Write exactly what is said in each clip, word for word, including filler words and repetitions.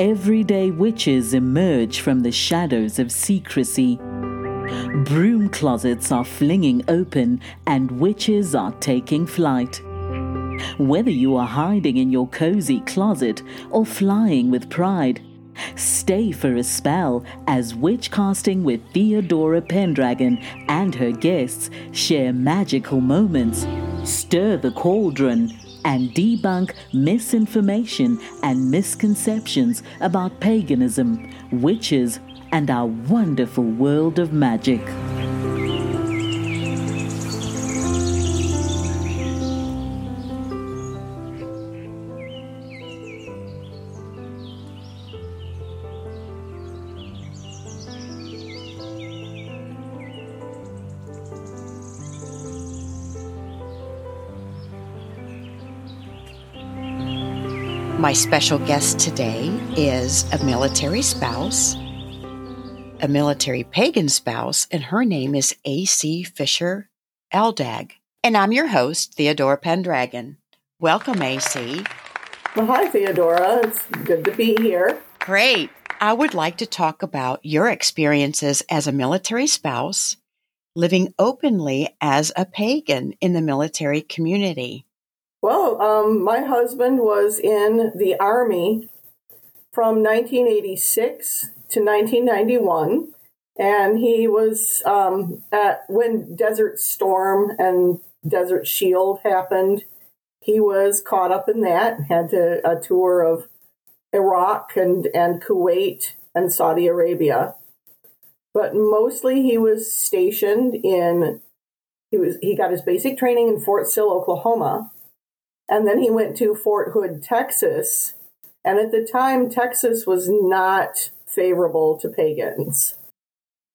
everyday witches emerge from the shadows of secrecy. Broom closets are flinging open and witches are taking flight. Whether you are hiding in your cozy closet or flying with pride, stay for a spell as Witchcasting with Theodora Pendragon and her guests share magical moments, stir the cauldron, and debunk misinformation and misconceptions about paganism, witches, and our wonderful world of magic. My special guest today is a military spouse, a military pagan spouse, and her name is A C Fisher-Aldag. And I'm your host, Theodora Pendragon. Welcome, A C. Well, hi, Theodora. It's good to be here. Great. I would like to talk about your experiences as a military spouse, living openly as a pagan in the military community. Well, um, my husband was in the Army from nineteen eighty-six to nineteen ninety-one, and he was um, at when Desert Storm and Desert Shield happened. He was caught up in that, had to, a tour of Iraq and, and Kuwait and Saudi Arabia, but mostly he was stationed in. He was he got his basic training in Fort Sill, Oklahoma. And then he went to Fort Hood, Texas. And at the time, Texas was not favorable to pagans.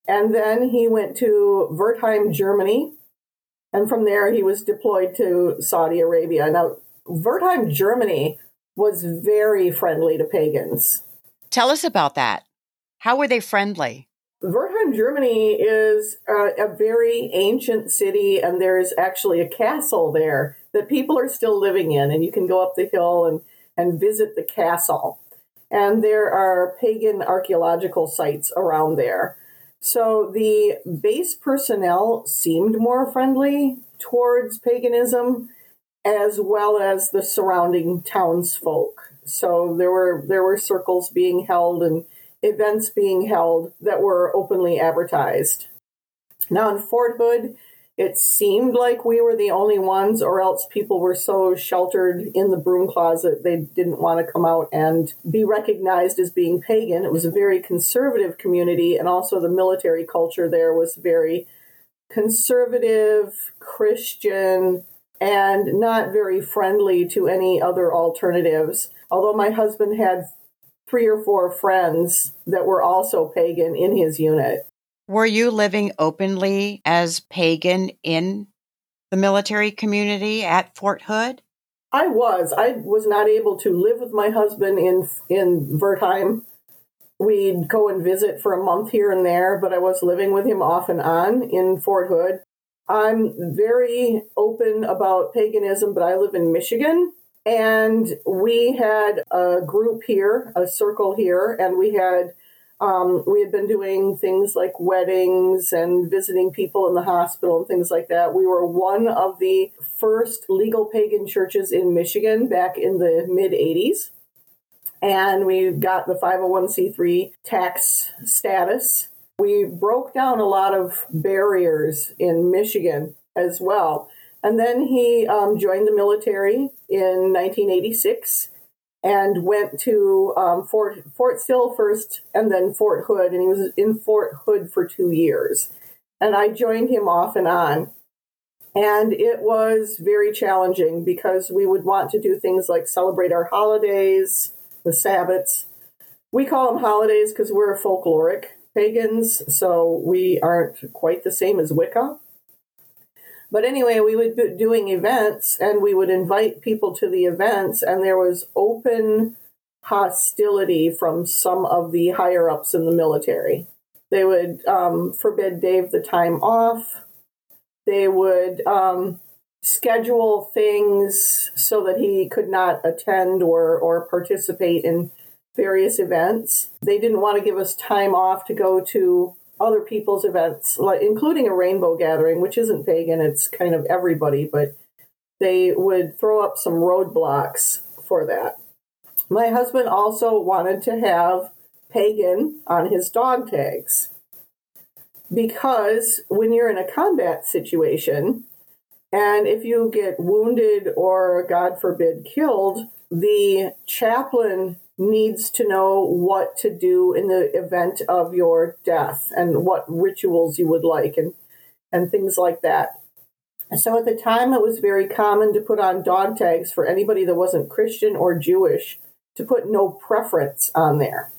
And then he went to Wertheim, Germany. And from there, he was deployed to Saudi Arabia. Now, Wertheim, Germany was very friendly to pagans. Tell us about that. How were they friendly? Wertheim, Germany is a, a very ancient city, and there is actually a castle there that people are still living in, and you can go up the hill and, and visit the castle. And there are pagan archaeological sites around there. So the base personnel seemed more friendly towards paganism, as well as the surrounding townsfolk. So there were there were circles being held and events being held that were openly advertised. Now in Fort Hood, it seemed like we were the only ones, or else people were so sheltered in the broom closet they didn't want to come out and be recognized as being pagan. It was a very conservative community, and also the military culture there was very conservative, Christian, and not very friendly to any other alternatives. Although my husband had three or four friends that were also pagan in his unit. Were you living openly as pagan in the military community at Fort Hood? I was. I was not able to live with my husband in in Wertheim. We'd go and visit for a month here and there, but I was living with him off and on in Fort Hood. I'm very open about paganism, but I live in Michigan. And we had a group here, a circle here, and we had... Um, we had been doing things like weddings and visiting people in the hospital and things like that. We were one of the first legal pagan churches in Michigan back in the mid-eighties. And we got the five oh one c three tax status. We broke down a lot of barriers in Michigan as well. And then he um, joined the military in nineteen eighty-six. And went to um, Fort Fort Sill first, and then Fort Hood, and he was in Fort Hood for two years. And I joined him off and on. And it was very challenging because we would want to do things like celebrate our holidays, the Sabbats. We call them holidays because we're folkloric pagans, so we aren't quite the same as Wicca. But anyway, we would be doing events, and we would invite people to the events, and there was open hostility from some of the higher-ups in the military. They would um, forbid Dave the time off. They would um, schedule things so that he could not attend or, or participate in various events. They didn't want to give us time off to go to other people's events, like including a rainbow gathering, which isn't pagan, it's kind of everybody, but they would throw up some roadblocks for that. My husband also wanted to have pagan on his dog tags, because when you're in a combat situation, and if you get wounded or, God forbid, killed, the chaplain needs to know what to do in the event of your death and what rituals you would like and, and things like that. So at the time, it was very common to put on dog tags for anybody that wasn't Christian or Jewish to put no preference on there.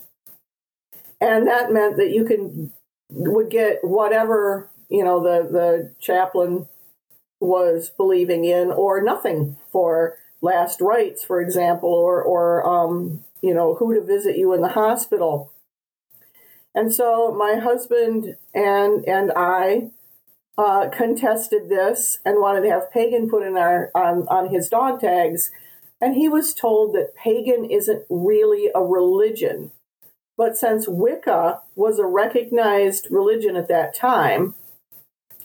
And that meant that you can would get whatever, you know, the, the chaplain was believing in, or nothing for last rites, for example, or, or um, you know, who to visit you in the hospital. And so my husband and and I uh, contested this and wanted to have pagan put in our on, on his dog tags. And he was told that pagan isn't really a religion. But since Wicca was a recognized religion at that time,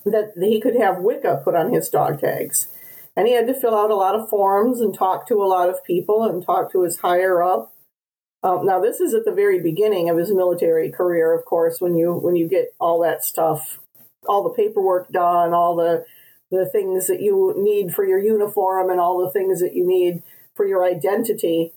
that he could have Wicca put on his dog tags. And he had to fill out a lot of forms and talk to a lot of people and talk to his higher up. Um, now, this is at the very beginning of his military career, of course, when you when you get all that stuff, all the paperwork done, all the the things that you need for your uniform and all the things that you need for your identity.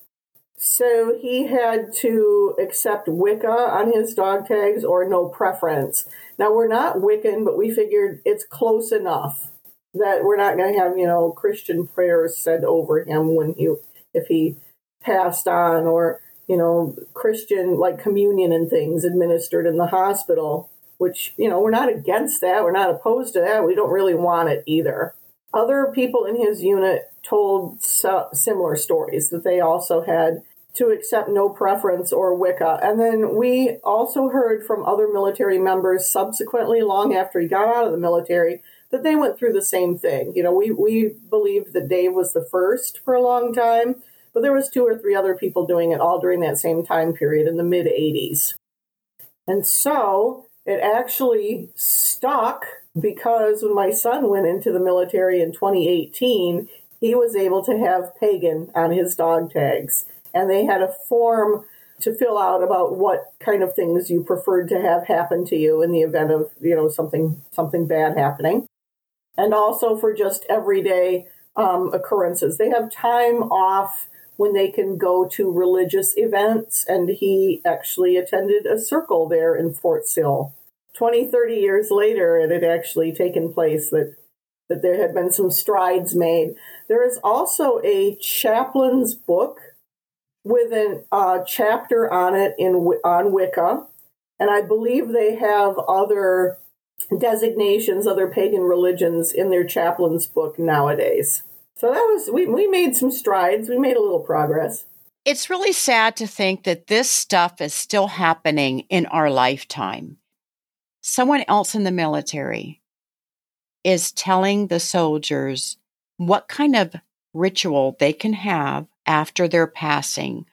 So he had to accept Wicca on his dog tags or no preference. Now, we're not Wiccan, but we figured it's close enough that we're not going to have, you know, Christian prayers said over him when he, if he passed on, or, you know, Christian, like, communion and things administered in the hospital, which, you know, we're not against that. We're not opposed to that. We don't really want it either. Other people in his unit told similar stories, that they also had to accept no preference or Wicca. And then we also heard from other military members subsequently, long after he got out of the military, that they went through the same thing. You know, we, we believed that Dave was the first for a long time, but there was two or three other people doing it all during that same time period in the mid-eighties. And so it actually stuck, because when my son went into the military in twenty eighteen, he was able to have pagan on his dog tags. And they had a form to fill out about what kind of things you preferred to have happen to you in the event of, you know, something something bad happening. And also for just everyday um, occurrences. They have time off when they can go to religious events. And he actually attended a circle there in Fort Sill. twenty, thirty years later, it had actually taken place that, that there had been some strides made. There is also a chaplain's book with a uh, chapter on it in on Wicca, and I believe they have other designations, other pagan religions in their chaplain's book nowadays. So that was we we made some strides. We made a little progress. It's really sad to think that this stuff is still happening in our lifetime. Someone else in the military is telling the soldiers what kind of ritual they can have after their passing.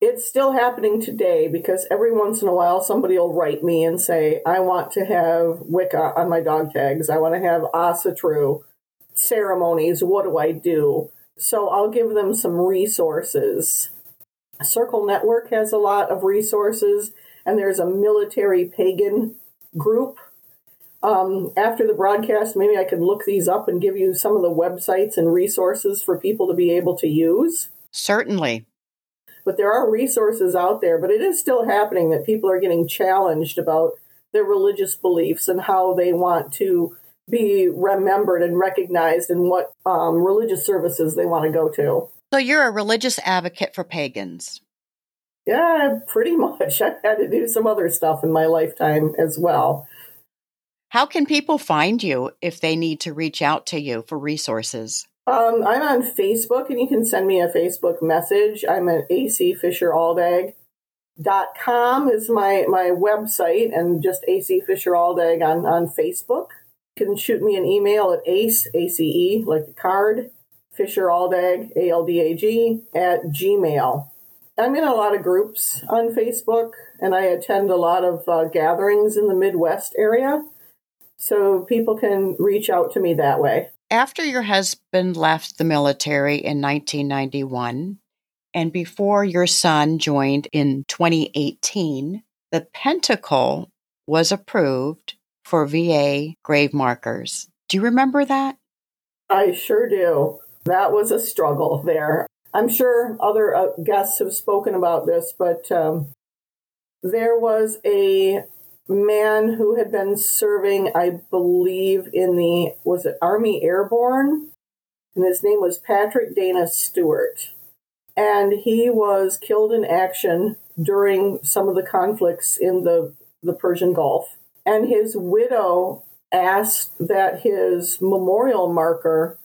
It's still happening today, because every once in a while somebody will write me and say, I want to have Wicca on my dog tags. I want to have Asatru ceremonies. What do I do? So I'll give them some resources. Circle Network has a lot of resources, and there's a military pagan group. Um, after the broadcast, maybe I could look these up and give you some of the websites and resources for people to be able to use. Certainly. But there are resources out there, but it is still happening that people are getting challenged about their religious beliefs and how they want to be remembered and recognized, and what um, religious services they want to go to. So you're a religious advocate for pagans. Yeah, pretty much. I've had to do some other stuff in my lifetime as well. How can people find you if they need to reach out to you for resources? Um, I'm on Facebook, and you can send me a Facebook message. I'm at a c fisher aldag dot com is my, my website, and just A C Fisher Aldag on, on Facebook. You can shoot me an email at ace, A C E, like the card, Fisher Aldag, A L D A G, at Gmail. I'm in a lot of groups on Facebook, and I attend a lot of uh, gatherings in the Midwest area, so people can reach out to me that way. After your husband left the military in nineteen ninety-one, and before your son joined in twenty eighteen, the Pentacle was approved for V A grave markers. Do you remember that? I sure do. That was a struggle there. I'm sure other uh, guests have spoken about this, but um, there was a man who had been serving, I believe, in the, was it Army Airborne? And his name was Patrick Dana Stewart. And he was killed in action during some of the conflicts in the, the Persian Gulf. And his widow asked that his memorial marker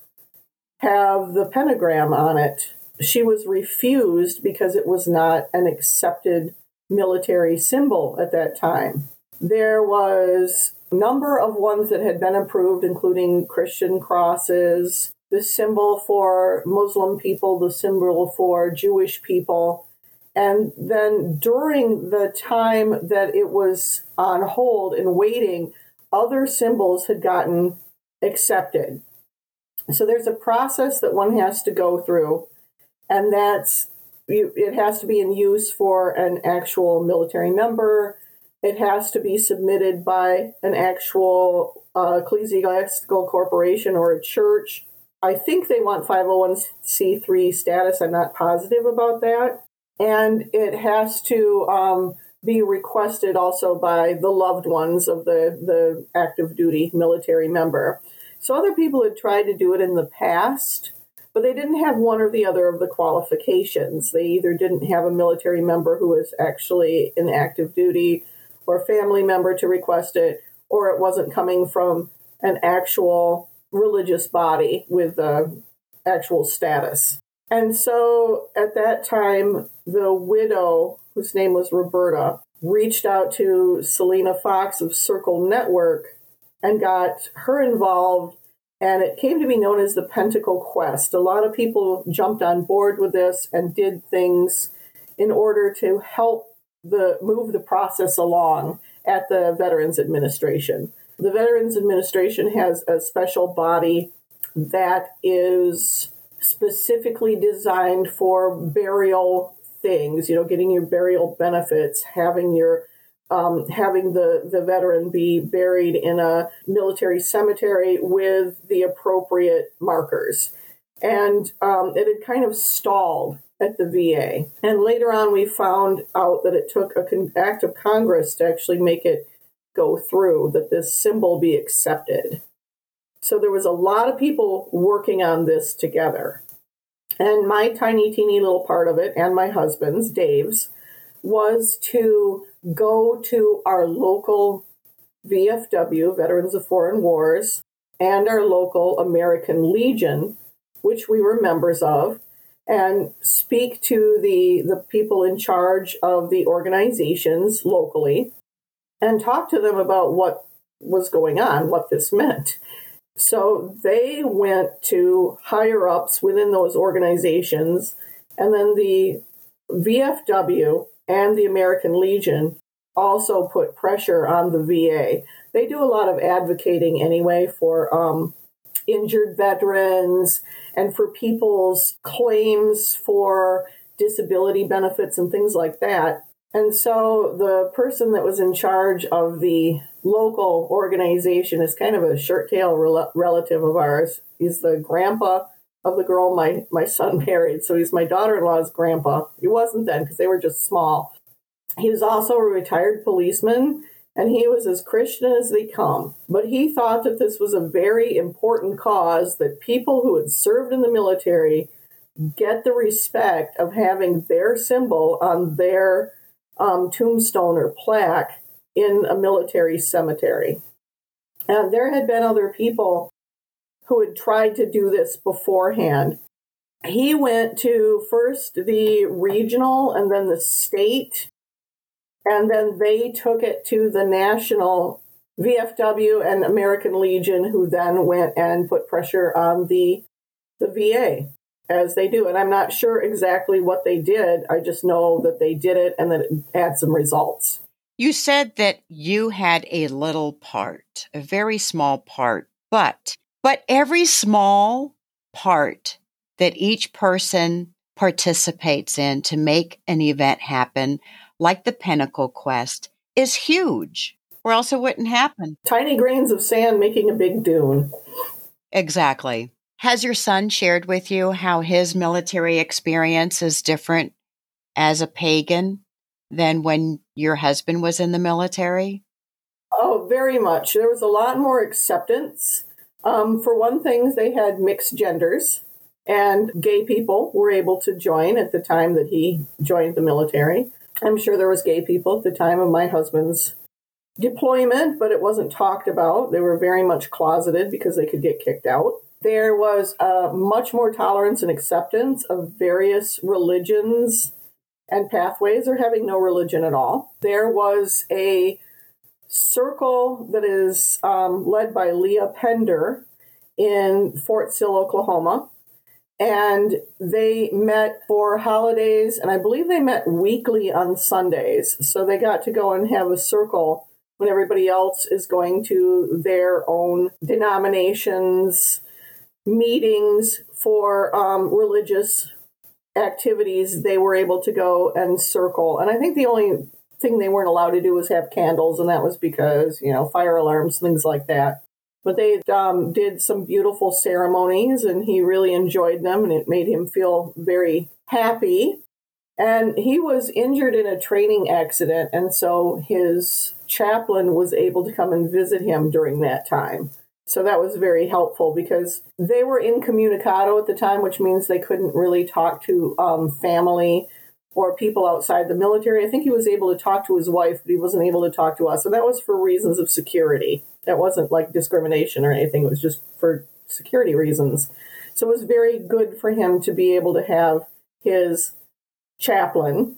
have the pentagram on it. She was refused because it was not an accepted military symbol at that time. There was a number of ones that had been approved, including Christian crosses, the symbol for Muslim people, the symbol for Jewish people. And then during the time that it was on hold and waiting, other symbols had gotten accepted. So there's a process that one has to go through, and that's it has to be in use for an actual military member. It has to be submitted by an actual uh, ecclesiastical corporation or a church. I think they want five oh one c three status. I'm not positive about that. And it has to um, be requested also by the loved ones of the, the active duty military member. So other people had tried to do it in the past, but they didn't have one or the other of the qualifications. They either didn't have a military member who was actually in active duty or a family member to request it, or it wasn't coming from an actual religious body with uh, actual status. And so at that time, the widow, whose name was Roberta, reached out to Selena Fox of Circle Network and got her involved. And it came to be known as the Pentacle Quest. A lot of people jumped on board with this and did things in order to help the move the process along at the Veterans Administration. The Veterans Administration has a special body that is specifically designed for burial things, you know, getting your burial benefits, having your um, having the, the veteran be buried in a military cemetery with the appropriate markers. And um, it had kind of stalled at the V A. And later on, we found out that it took an act of Congress to actually make it go through, that this symbol be accepted. So there was a lot of people working on this together. And my tiny, teeny little part of it, and my husband's, Dave's, was to go to our local V F W, Veterans of Foreign Wars, and our local American Legion, which we were members of, and speak to the, the people in charge of the organizations locally and talk to them about what was going on, what this meant. So they went to higher-ups within those organizations, and then the V F W and the American Legion also put pressure on the V A. They do a lot of advocating anyway for um, injured veterans and for people's claims for disability benefits and things like that. And so the person that was in charge of the local organization is kind of a shirt-tail rel- relative of ours. He's the grandpa of the girl my, my son married, so he's my daughter-in-law's grandpa. He wasn't then because they were just small. He was also a retired policeman, and he was as Christian as they come. But he thought that this was a very important cause, that people who had served in the military get the respect of having their symbol on their Um, tombstone or plaque in a military cemetery. And there had been other people who had tried to do this beforehand. He went to first the regional and then the state, and then they took it to the national V F W and American Legion, who then went and put pressure on the, the V A. as they do. And I'm not sure exactly what they did. I just know that they did it and that it had some results. You said that you had a little part, a very small part, but but every small part that each person participates in to make an event happen, like the Pentacle Quest, is huge, or else it wouldn't happen. Tiny grains of sand making a big dune. Exactly. Has your son shared with you how his military experience is different as a pagan than when your husband was in the military? Oh, very much. There was a lot more acceptance. Um, for one thing, they had mixed genders, and gay people were able to join at the time that he joined the military. I'm sure there was gay people at the time of my husband's deployment, but it wasn't talked about. They were very much closeted because they could get kicked out. There was uh, much more tolerance and acceptance of various religions and pathways, or having no religion at all. There was a circle that is um, led by Leah Pender in Fort Sill, Oklahoma, and they met for holidays, and I believe they met weekly on Sundays. So they got to go and have a circle when everybody else is going to their own denominations, meetings for um, religious activities. They were able to go and circle. And I think the only thing they weren't allowed to do was have candles, and that was because, you know, fire alarms, things like that. But they um, did some beautiful ceremonies, and he really enjoyed them, and it made him feel very happy. And he was injured in a training accident, and so his chaplain was able to come and visit him during that time. So that was very helpful because they were incommunicado at the time, which means they couldn't really talk to um, family or people outside the military. I think he was able to talk to his wife, but he wasn't able to talk to us. And that was for reasons of security. That wasn't like discrimination or anything. It was just for security reasons. So it was very good for him to be able to have his chaplain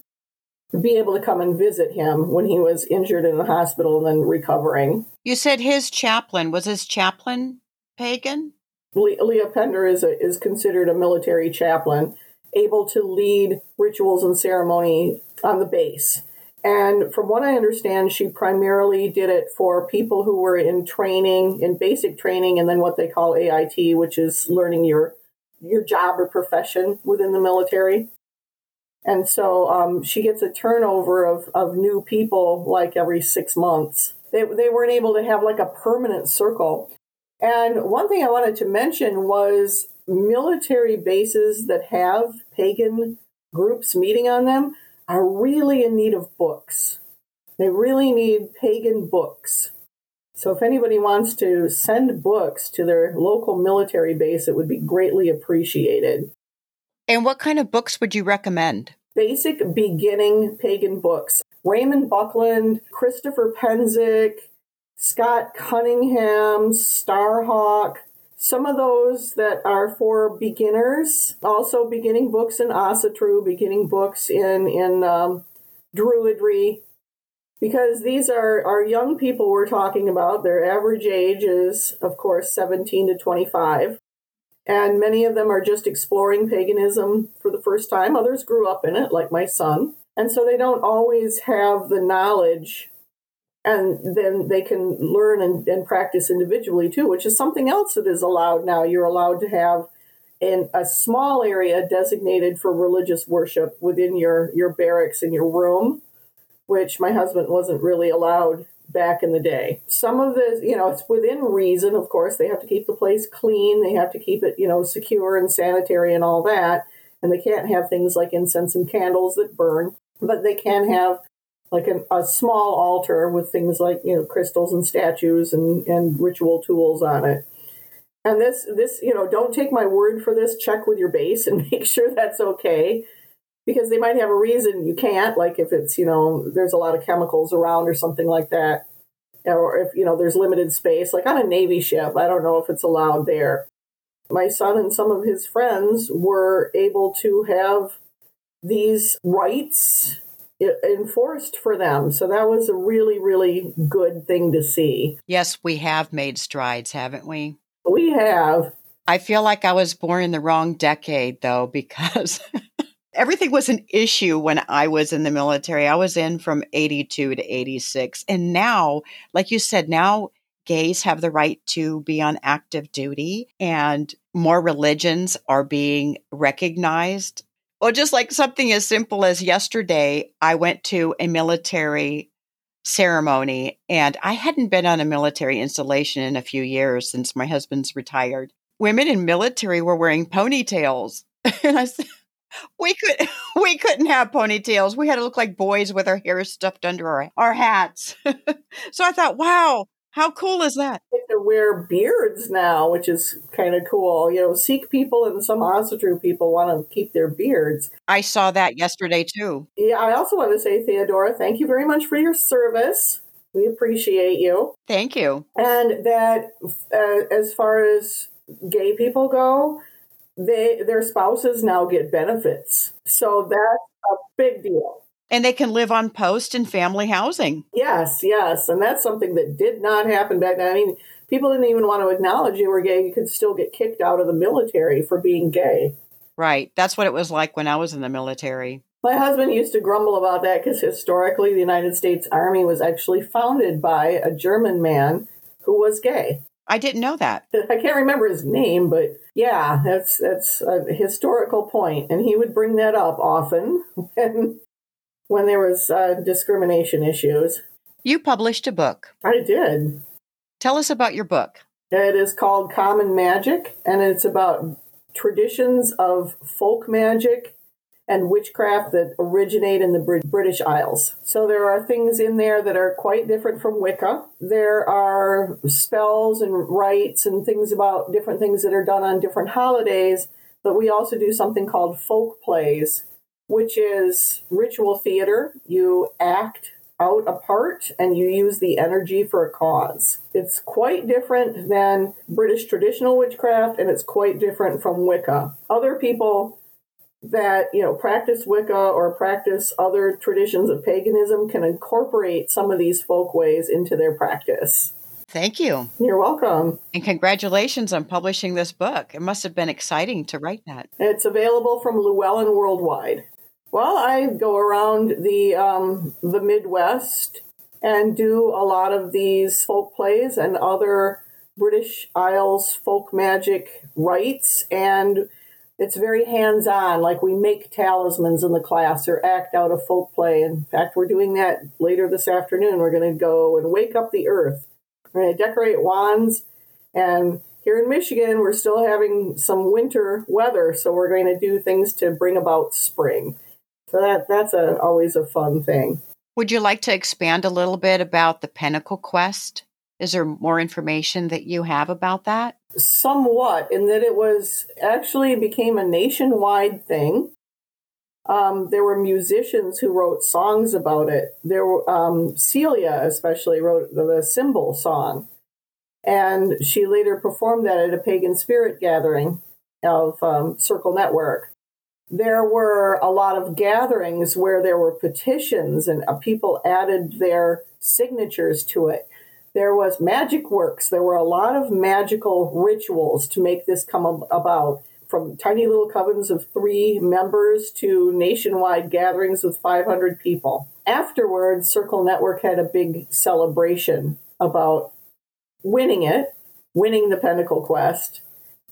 be able to come and visit him when he was injured in the hospital and then recovering. You said his chaplain. Was his chaplain pagan? Le- Leah Pender is a, is considered a military chaplain, able to lead rituals and ceremony on the base. And from what I understand, she primarily did it for people who were in training, in basic training, and then what they call A I T, which is learning your your job or profession within the military. And so um, she gets a turnover of, of new people like every six months. They they weren't able to have like a permanent circle. And one thing I wanted to mention was military bases that have pagan groups meeting on them are really in need of books. They really need pagan books. So if anybody wants to send books to their local military base, it would be greatly appreciated. And what kind of books would you recommend? Basic beginning pagan books. Raymond Buckland, Christopher Penzick, Scott Cunningham, Starhawk. Some of those that are for beginners, also beginning books in Asatru, beginning books in, in um, Druidry, because these are, are young people we're talking about. Their average age is, of course, seventeen to twenty-five, and many of them are just exploring paganism for the first time. Others grew up in it, like my son, and so they don't always have the knowledge. And then they can learn and, and practice individually, too, which is something else that is allowed now. You're allowed to have in a small area designated for religious worship within your, your barracks and your room, which my husband wasn't really allowed back in the day. Some of this, you know, it's within reason, of course. They have to keep the place clean. They have to keep it, you know, secure and sanitary and all that. And they can't have things like incense and candles that burn, but they can have like an, a small altar with things like, you know, crystals and statues and, and ritual tools on it. And this, this, you know, don't take my word for this. Check with your base and make sure that's okay, because they might have a reason you can't, like if it's, you know, there's a lot of chemicals around or something like that. Or if, you know, there's limited space, like on a Navy ship, I don't know if it's allowed there. My son and some of his friends were able to have these rites enforced for them. So that was a really, really good thing to see. Yes, we have made strides, haven't we? We have. I feel like I was born in the wrong decade, though, because everything was an issue when I was in the military. I was in from eighty-two to eighty-six. And now, like you said, now gays have the right to be on active duty and more religions are being recognized. Or just like something as simple as yesterday, I went to a military ceremony and I hadn't been on a military installation in a few years since my husband's retired. Women in military were wearing ponytails. And I said, we could we couldn't have ponytails. We had to look like boys with our hair stuffed under our, our hats. So I thought, wow, how cool is that? They wear beards now, which is kind of cool. You know, Sikh people and some Asatru people want to keep their beards. I saw that yesterday too. Yeah, I also want to say, Theodora, thank you very much for your service. We appreciate you. Thank you. And that uh, as far as gay people go, they their spouses now get benefits. So that's a big deal. And they can live on post and family housing. Yes, yes. And that's something that did not happen back then. I mean, people didn't even want to acknowledge you were gay. You could still get kicked out of the military for being gay. Right. That's what it was like when I was in the military. My husband used to grumble about that because historically the United States Army was actually founded by a German man who was gay. I didn't know that. I can't remember his name, but yeah, that's that's a historical point. And he would bring that up often when, when there was uh, discrimination issues. You published a book. I did. Tell us about your book. It is called Common Magic, and it's about traditions of folk magic and witchcraft that originate in the British Isles. So there are things in there that are quite different from Wicca. There are spells and rites and things about different things that are done on different holidays, but we also do something called folk plays, which is ritual theater. You act out a part and you use the energy for a cause. It's quite different than British traditional witchcraft, and it's quite different from Wicca. Other people that, you know, practice Wicca or practice other traditions of paganism can incorporate some of these folk ways into their practice. Thank you. You're welcome. And congratulations on publishing this book. It must have been exciting to write that. It's available from Llewellyn Worldwide. Well, I go around the um, the Midwest and do a lot of these folk plays and other British Isles folk magic rites, and it's very hands-on, like we make talismans in the class or act out a folk play. In fact, we're doing that later this afternoon. We're going to go and wake up the earth. We're going to decorate wands, and here in Michigan, we're still having some winter weather, so we're going to do things to bring about spring. So that that's a, always a fun thing. Would you like to expand a little bit about the Pentacle Quest? Is there more information that you have about that? Somewhat, in that it was actually became a nationwide thing. Um, there were musicians who wrote songs about it. There were um, Celia especially wrote the cymbal song, and she later performed that at a Pagan Spirit Gathering of um, Circle Network. There were a lot of gatherings where there were petitions and people added their signatures to it. There was magic works. There were a lot of magical rituals to make this come about, from tiny little covens of three members to nationwide gatherings with five hundred people. Afterwards, Circle Network had a big celebration about winning it, winning the Pentacle Quest,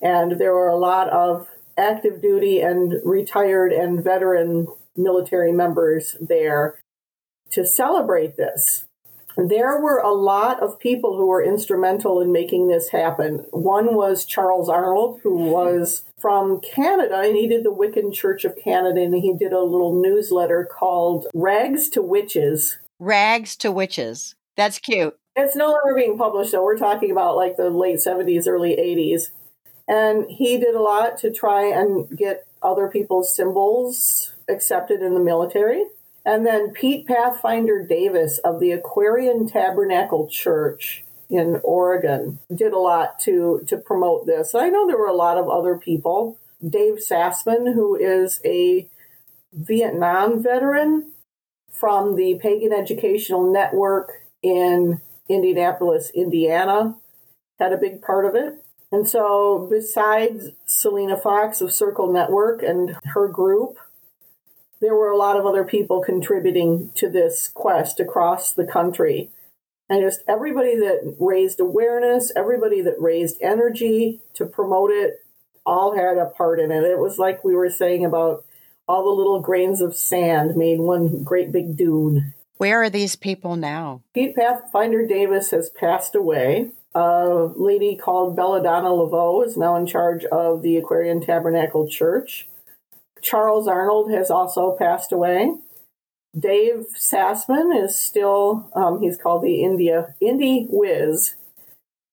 and there were a lot of active duty and retired and veteran military members there to celebrate this. There were a lot of people who were instrumental in making this happen. One was Charles Arnold, who was from Canada, and he did the Wiccan Church of Canada, and he did a little newsletter called Rags to Witches. Rags to Witches. That's cute. It's no longer being published, though. We're talking about like the late seventies, early eighties. And he did a lot to try and get other people's symbols accepted in the military. And then Pete Pathfinder Davis of the Aquarian Tabernacle Church in Oregon did a lot to, to promote this. And I know there were a lot of other people. Dave Sassman, who is a Vietnam veteran from the Pagan Educational Network in Indianapolis, Indiana, had a big part of it. And so besides Selena Fox of Circle Network and her group, there were a lot of other people contributing to this quest across the country. And just everybody that raised awareness, everybody that raised energy to promote it, all had a part in it. It was like we were saying about all the little grains of sand made one great big dune. Where are these people now? Pete Pathfinder Davis has passed away. A lady called Belladonna Laveau is now in charge of the Aquarian Tabernacle Church. Charles Arnold has also passed away. Dave Sassman is still, um, he's called the India Indie Whiz.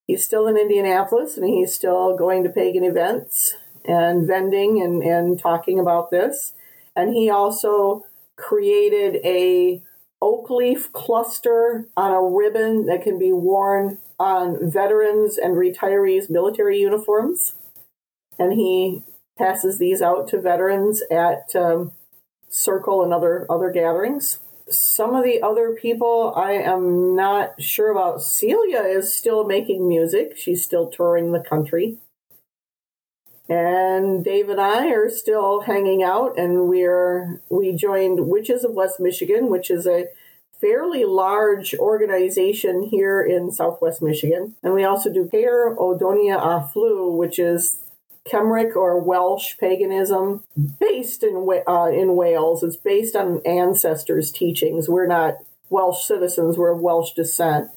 He's still in Indianapolis, and he's still going to pagan events and vending and, and talking about this. And he also created a oak leaf cluster on a ribbon that can be worn on veterans and retirees' military uniforms. And he passes these out to veterans at um, Circle and other, other gatherings. Some of the other people I am not sure about. Celia is still making music. She's still touring the country. And Dave and I are still hanging out, and we're we joined Witches of West Michigan, which is a fairly large organization here in Southwest Michigan. And we also do Caer O'Donia Aflu, which is Cymric or Welsh paganism, based in uh, in Wales. It's based on ancestors' teachings. We're not Welsh citizens. We're of Welsh descent.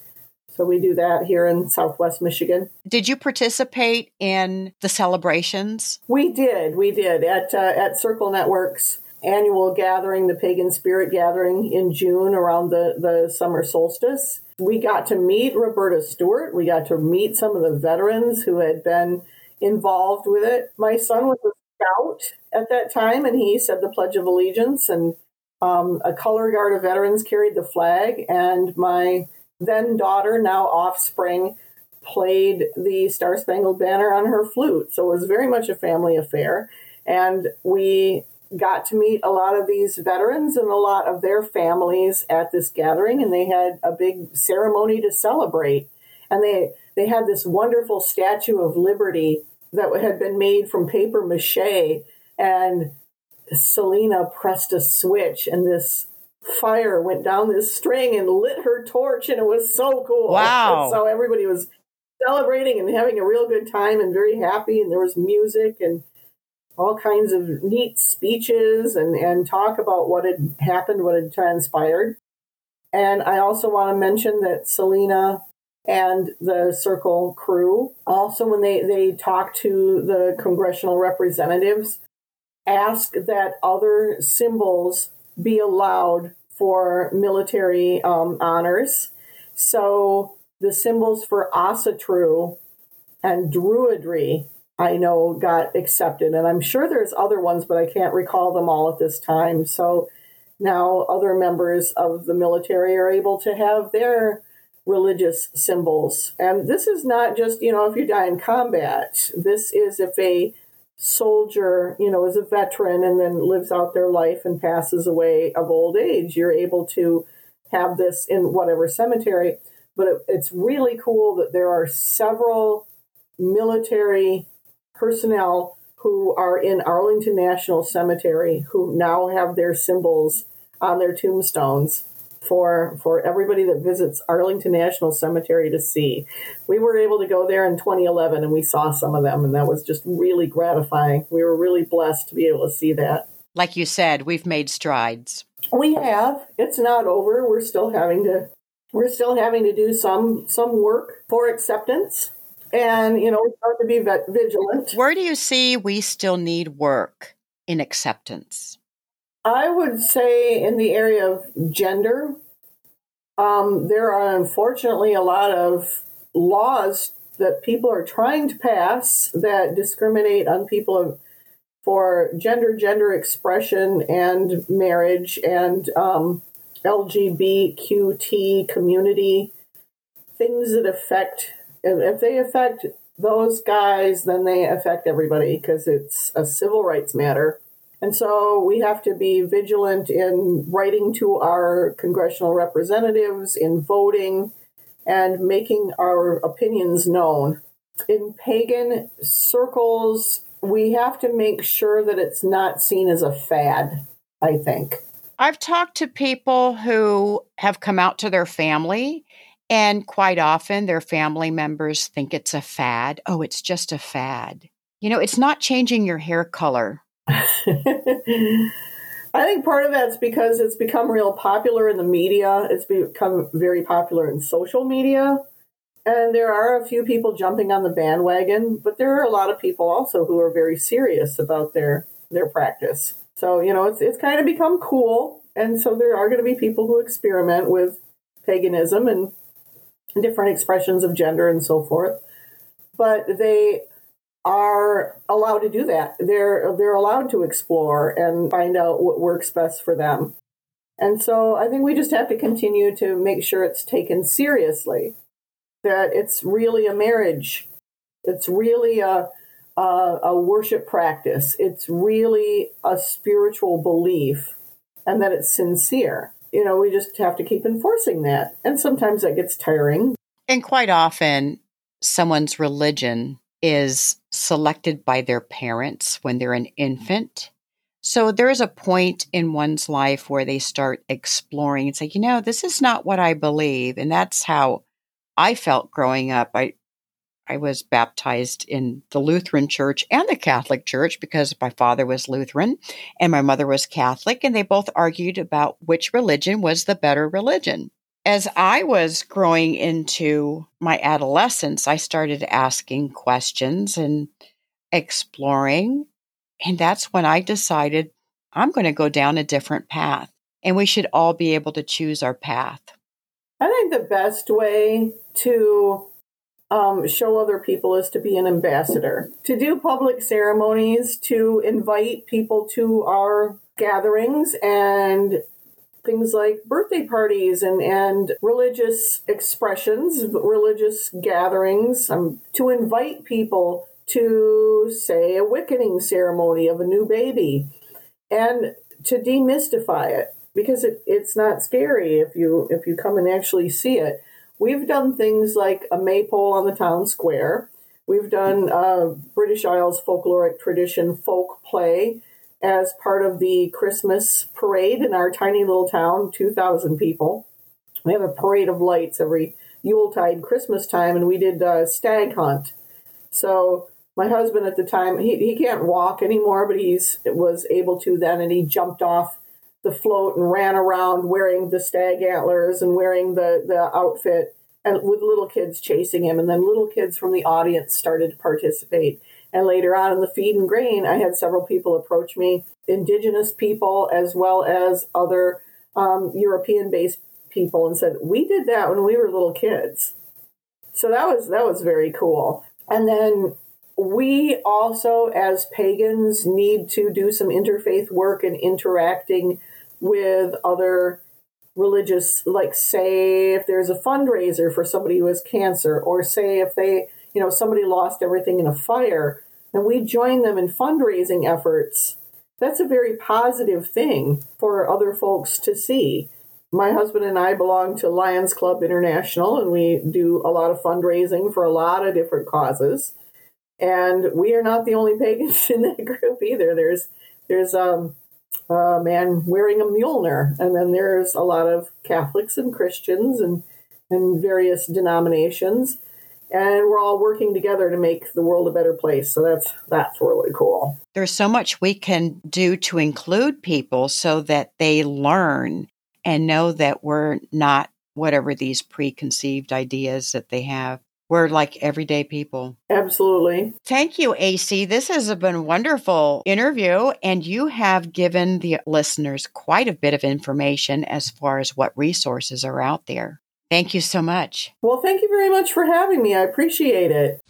So we do that here in Southwest Michigan. Did you participate in the celebrations? We did. We did at uh, at Circle Network's annual gathering, the Pagan Spirit Gathering in June around the, the summer solstice. We got to meet Roberta Stewart. We got to meet some of the veterans who had been involved with it. My son was a scout at that time, and he said the Pledge of Allegiance, and um, a color guard of veterans carried the flag, and my then daughter, now offspring, played the Star Spangled Banner on her flute. So it was very much a family affair, and we got to meet a lot of these veterans and a lot of their families at this gathering, and they had a big ceremony to celebrate. And they they had this wonderful Statue of Liberty that had been made from paper mache, and Selena pressed a switch, and this fire went down this string and lit her torch, and it was so cool. Wow. And so everybody was celebrating and having a real good time and very happy, and there was music and all kinds of neat speeches and, and talk about what had happened, what had transpired. And I also want to mention that Selena and the Circle crew, also when they, they talked to the congressional representatives, asked that other symbols be allowed for military um, honors. So the symbols for Asatru and Druidry, I know, got accepted. And I'm sure there's other ones, but I can't recall them all at this time. So now other members of the military are able to have their religious symbols. And this is not just, you know, if you die in combat. This is if a soldier, you know, is a veteran and then lives out their life and passes away of old age. You're able to have this in whatever cemetery. But it, it's really cool that there are several military personnel who are in Arlington National Cemetery who now have their symbols on their tombstones for for everybody that visits Arlington National Cemetery to see. We were able to go there in twenty eleven, and we saw some of them, and that was just really gratifying. We were really blessed to be able to see that. Like you said, we've made strides. We have. It's not over. We're still having to we're still having to do some some work for acceptance. And, you know, we have to be vigilant. Where do you see we still need work in acceptance? I would say in the area of gender, um, there are unfortunately a lot of laws that people are trying to pass that discriminate on people for gender, gender expression, and marriage, and um, L G B T Q community, things that affect, if they affect those guys, then they affect everybody, because it's a civil rights matter. And so we have to be vigilant in writing to our congressional representatives, in voting, and making our opinions known. in pagan circles, we have to make sure that it's not seen as a fad, I think. I've talked to people who have come out to their family, and quite often their family members think it's a fad. Oh, it's just a fad. You know, it's not changing your hair color. I think part of that's because it's become real popular in the media. It's become very popular in social media. And there are a few people jumping on the bandwagon, but there are a lot of people also who are very serious about their their practice. So, you know, it's it's kind of become cool. And so there are going to be people who experiment with paganism and different expressions of gender and so forth. But they are allowed to do that. They're they're allowed to explore and find out what works best for them. And so I think we just have to continue to make sure it's taken seriously, that it's really a marriage. It's really a Uh, a worship practice. It's really a spiritual belief, and that it's sincere. You know, we just have to keep enforcing that. And sometimes that gets tiring. And quite often, someone's religion is selected by their parents when they're an infant. So there is a point in one's life where they start exploring and say, you know, this is not what I believe. And that's how I felt growing up. I I was baptized in the Lutheran Church and the Catholic Church because my father was Lutheran and my mother was Catholic, and they both argued about which religion was the better religion. As I was growing into my adolescence, I started asking questions and exploring, and that's when I decided I'm going to go down a different path, and we should all be able to choose our path. I think the best way to Um, show other people is to be an ambassador, to do public ceremonies, to invite people to our gatherings and things like birthday parties and, and religious expressions, religious gatherings, um, to invite people to, say, a Wiccaning ceremony of a new baby, and to demystify it, because it, it's not scary if you if you come and actually see it. We've done things like a maypole on the town square. We've done uh, British Isles folkloric tradition folk play as part of the Christmas parade in our tiny little town, two thousand people. We have a parade of lights every Yuletide, Christmas time, and we did a stag hunt. So my husband at the time, he, he can't walk anymore, but he's was able to then, and he jumped off the float and ran around wearing the stag antlers and wearing the, the outfit, and with little kids chasing him. And then little kids from the audience started to participate. And later on in the feed and grain, I had several people approach me, indigenous people as well as other um, European-based people, and said, we did that when we were little kids. So that was that was very cool. And then we also, as pagans, need to do some interfaith work and interacting with other religious, like, say, if there's a fundraiser for somebody who has cancer, or say if they, you know, somebody lost everything in a fire, and we join them in fundraising efforts. That's a very positive thing for other folks to see. My husband and I belong to Lions Club International, and we do a lot of fundraising for a lot of different causes. And we are not the only pagans in that group either. There's there's um, a man wearing a Mjolnir, and then there's a lot of Catholics and Christians and, and various denominations. And we're all working together to make the world a better place. So that's that's really cool. There's so much we can do to include people so that they learn and know that we're not whatever these preconceived ideas that they have. We're like everyday people. Absolutely. Thank you, A C. This has been a wonderful interview, and you have given the listeners quite a bit of information as far as what resources are out there. Thank you so much. Well, thank you very much for having me. I appreciate it.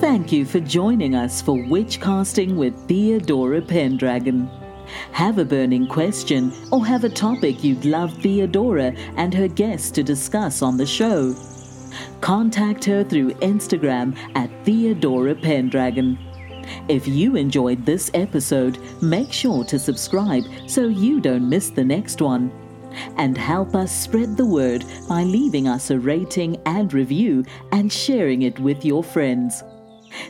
Thank you for joining us for Witchcasting with Theodora Pendragon. Have a burning question or have a topic you'd love Theodora and her guests to discuss on the show? Contact her through Instagram at Theodora Pendragon. If you enjoyed this episode, make sure to subscribe so you don't miss the next one. And help us spread the word by leaving us a rating and review and sharing it with your friends.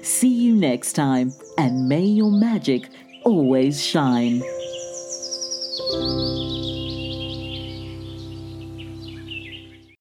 See you next time, and may your magic always shine.